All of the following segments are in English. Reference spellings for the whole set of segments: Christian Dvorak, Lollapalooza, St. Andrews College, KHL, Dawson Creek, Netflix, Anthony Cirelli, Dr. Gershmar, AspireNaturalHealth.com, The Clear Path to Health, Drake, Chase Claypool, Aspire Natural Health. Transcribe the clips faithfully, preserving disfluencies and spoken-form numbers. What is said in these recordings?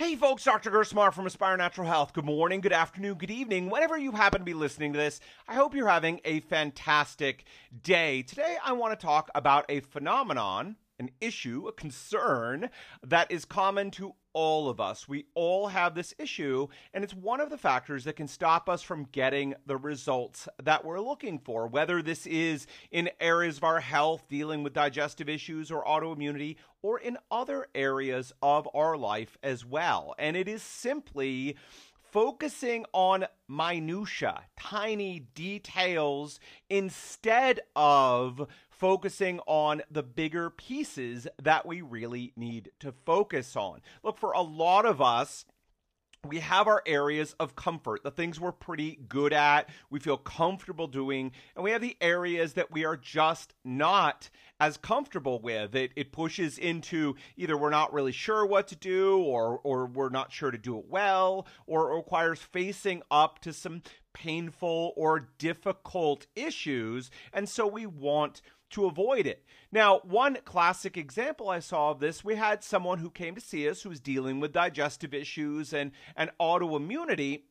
Hey folks, Doctor Gershmar from Aspire Natural Health. Good morning, good afternoon, good evening. Whenever you happen to be listening to this, I hope you're having a fantastic day. Today I want to talk about a phenomenon, an issue, a concern that is common to all of us. We all have this issue, and it's one of the factors that can stop us from getting the results that we're looking for, whether this is in areas of our health, dealing with digestive issues or autoimmunity, or in other areas of our life as well. And it is simply focusing on minutia, tiny details, instead of focusing on the bigger pieces that we really need to focus on. Look, for a lot of us, we have our areas of comfort, the things we're pretty good at, we feel comfortable doing, and we have the areas that we are just not as comfortable with. It, it pushes into either we're not really sure what to do, or, or we're not sure to do it well, or it requires facing up to some painful or difficult issues, and so we want to avoid it. Now, one classic example I saw of this, we had someone who came to see us who was dealing with digestive issues and, and autoimmunity,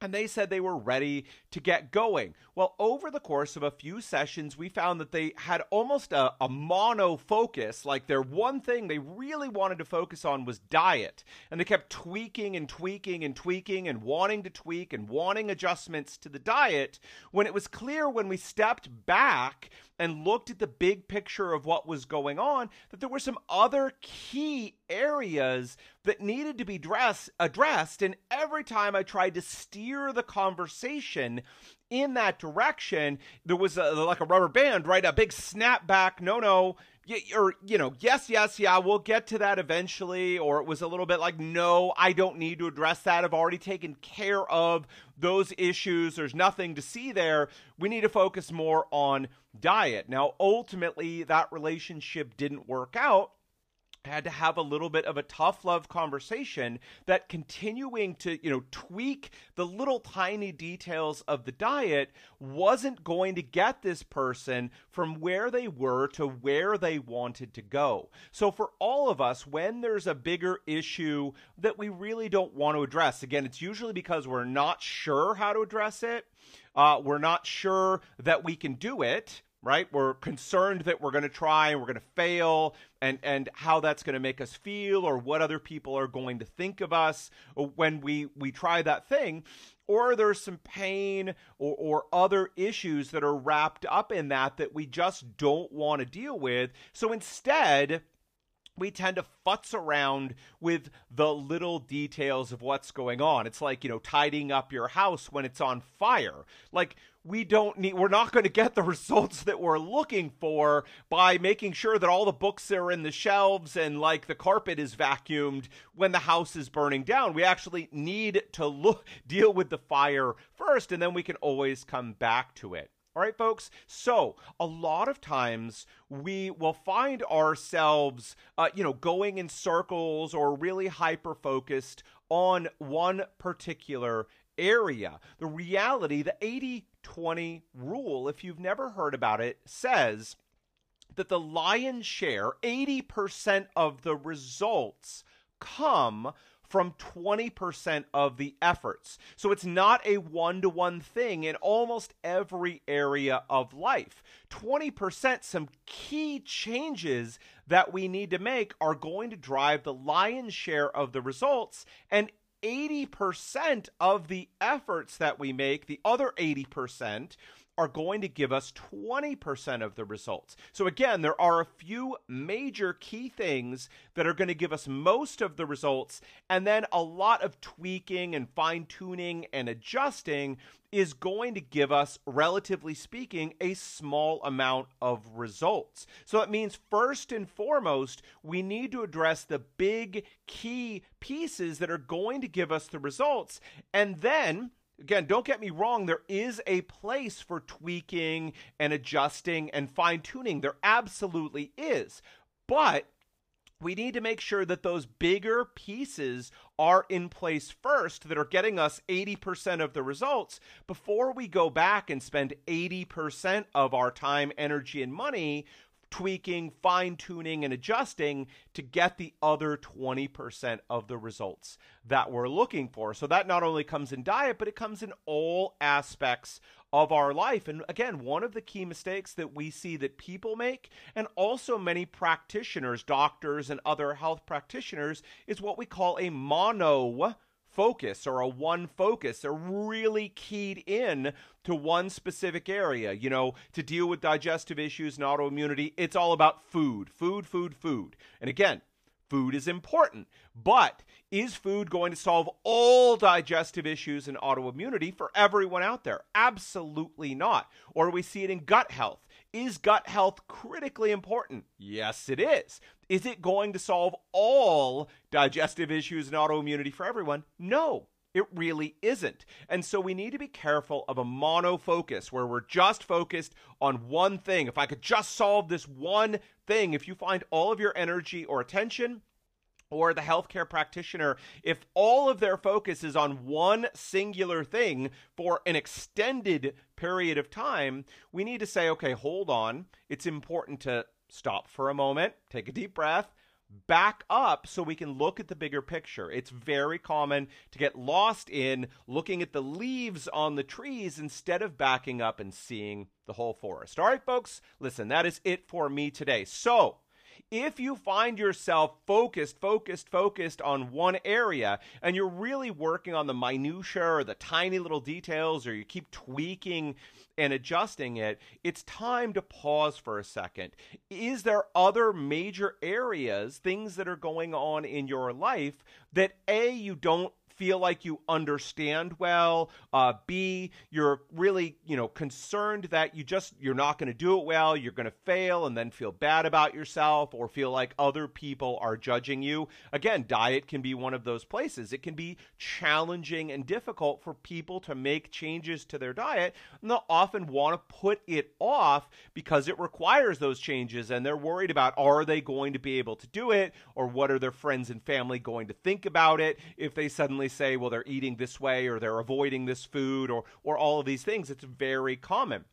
and they said they were ready to get going. Well, over the course of a few sessions, we found that they had almost a, a mono focus, like their one thing they really wanted to focus on was diet. And they kept tweaking and tweaking and tweaking and wanting to tweak and wanting adjustments to the diet, when it was clear when we stepped back and looked at the big picture of what was going on, that there were some other key areas that needed to be dress, addressed. And every time I tried to steer the conversation in that direction, there was a, like a rubber band, right? A big snap back. No, no. Or, you know, yes, yes, yeah, we'll get to that eventually. Or it was a little bit like, no, I don't need to address that. I've already taken care of those issues. There's nothing to see there. We need to focus more on diet. Now, ultimately, that relationship didn't work out. I had to have a little bit of a tough love conversation that continuing to, you know, tweak the little tiny details of the diet wasn't going to get this person from where they were to where they wanted to go. So for all of us, when there's a bigger issue that we really don't want to address, again, it's usually because we're not sure how to address it. Uh, we're not sure that we can do it. Right? We're concerned that we're going to try and we're going to fail, and, and how that's going to make us feel, or what other people are going to think of us when we, we try that thing. Or there's some pain or, or other issues that are wrapped up in that that we just don't want to deal with. So instead, we tend to futz around with the little details of what's going on. It's like, you know, tidying up your house when it's on fire. Like, we don't need, we're not going to get the results that we're looking for by making sure that all the books are in the shelves and like the carpet is vacuumed when the house is burning down. We actually need to look, deal with the fire first, and then we can always come back to it. All right, folks. So a lot of times we will find ourselves, uh, you know, going in circles or really hyper-focused on one particular area. The reality, the eighty twenty rule, if you've never heard about it, says that the lion's share, eighty percent of the results, come from twenty percent of the efforts. So it's not a one-to-one thing in almost every area of life. twenty percent, some key changes that we need to make are going to drive the lion's share of the results, and eighty percent of the efforts that we make, the other eighty percent, are going to give us twenty percent of the results. So again, there are a few major key things that are going to give us most of the results, and then a lot of tweaking and fine-tuning and adjusting is going to give us, relatively speaking, a small amount of results. So it means first and foremost, we need to address the big key pieces that are going to give us the results, and then again, don't get me wrong, there is a place for tweaking and adjusting and fine-tuning. There absolutely is. But we need to make sure that those bigger pieces are in place first that are getting us eighty percent of the results before we go back and spend eighty percent of our time, energy, and money tweaking, fine-tuning, and adjusting to get the other twenty percent of the results that we're looking for. So that not only comes in diet, but it comes in all aspects of our life. And again, one of the key mistakes that we see that people make, and also many practitioners, doctors, and other health practitioners, is what we call a mono focus or a one focus. They're really keyed in to one specific area. You know, to deal with digestive issues and autoimmunity, it's all about food, food, food, food. And again, food is important, but is food going to solve all digestive issues and autoimmunity for everyone out there? Absolutely not. Or we see it in gut health. Is gut health critically important? Yes, it is. Is it going to solve all digestive issues and autoimmunity for everyone? No. It really isn't. And so we need to be careful of a monofocus where we're just focused on one thing. If I could just solve this one thing, if you find all of your energy or attention, or the healthcare practitioner, if all of their focus is on one singular thing for an extended period of time, we need to say, okay, hold on. It's important to stop for a moment, take a deep breath, back up so we can look at the bigger picture. It's very common to get lost in looking at the leaves on the trees instead of backing up and seeing the whole forest. All right, folks, listen, that is it for me today. So if you find yourself focused, focused, focused on one area, and you're really working on the minutiae or the tiny little details, or you keep tweaking and adjusting it, it's time to pause for a second. Is there other major areas, things that are going on in your life that A, you don't feel like you understand well, uh, B, you're really, you know, concerned that you just, you're not going to do it well, you're going to fail and then feel bad about yourself or feel like other people are judging you. Again, diet can be one of those places. It can be challenging and difficult for people to make changes to their diet, and they'll often want to put it off because it requires those changes, and they're worried about, are they going to be able to do it, or what are their friends and family going to think about it if they suddenly say, well, they're eating this way, or they're avoiding this food, or or all of these things. It's very common.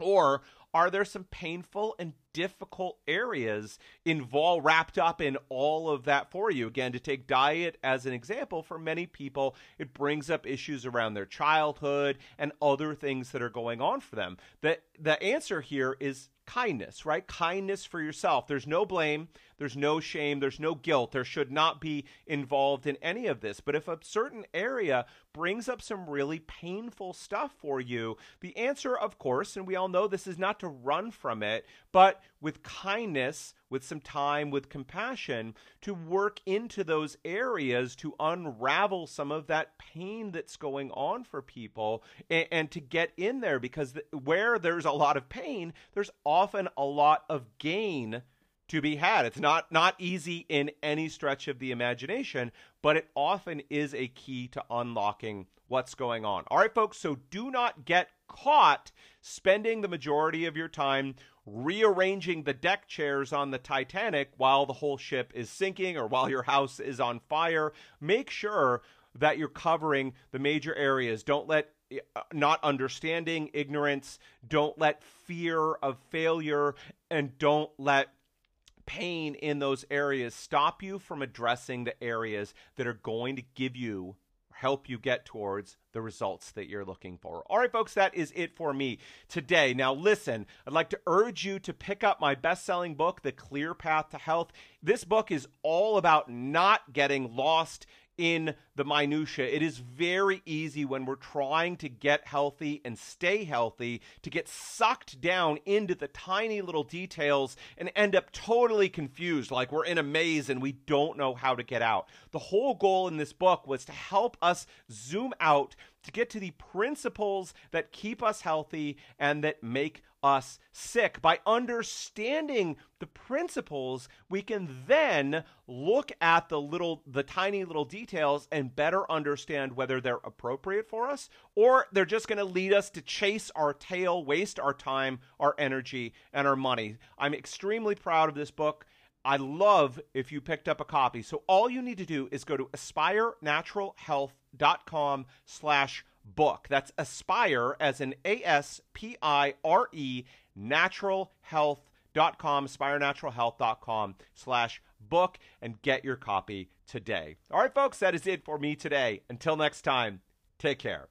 Or are there some painful and difficult areas involved, wrapped up in all of that for you? Again, to take diet as an example, for many people, it brings up issues around their childhood and other things that are going on for them. The, the answer here is kindness, right? Kindness for yourself. There's no blame. There's no shame. There's no guilt. There should not be involved in any of this. But if a certain area brings up some really painful stuff for you, the answer, of course, and we all know this, is not to run from it, but with kindness, with some time, with compassion, to work into those areas to unravel some of that pain that's going on for people, and, and to get in there, because th- where there's a lot of pain, there's often a lot of gain to be had. It's not, not easy in any stretch of the imagination, but it often is a key to unlocking what's going on. All right, folks, so do not get caught spending the majority of your time rearranging the deck chairs on the Titanic while the whole ship is sinking or while your house is on fire. Make sure that you're covering the major areas. Don't let not understanding, ignorance, don't let fear of failure, and don't let pain in those areas stop you from addressing the areas that are going to give you, help you get towards the results that you're looking for. All right, folks, that is it for me today. Now, listen, I'd like to urge you to pick up my best-selling book, The Clear Path to Health. This book is all about not getting lost in the minutia. It is very easy when we're trying to get healthy and stay healthy to get sucked down into the tiny little details and end up totally confused, like we're in a maze and we don't know how to get out. The whole goal in this book was to help us zoom out to get to the principles that keep us healthy and that make us sick. By understanding the principles, we can then look at the little, the tiny little details and better understand whether they're appropriate for us or they're just going to lead us to chase our tail, waste our time, our energy, and our money. I'm extremely proud of this book. I'd love if you picked up a copy. So all you need to do is go to AspireNaturalHealth.com slash book. That's Aspire as in A S P I R E, natural health. dot com, aspire natural health dot com slash book, and get your copy today. All right, folks, that is it for me today. Until next time, take care.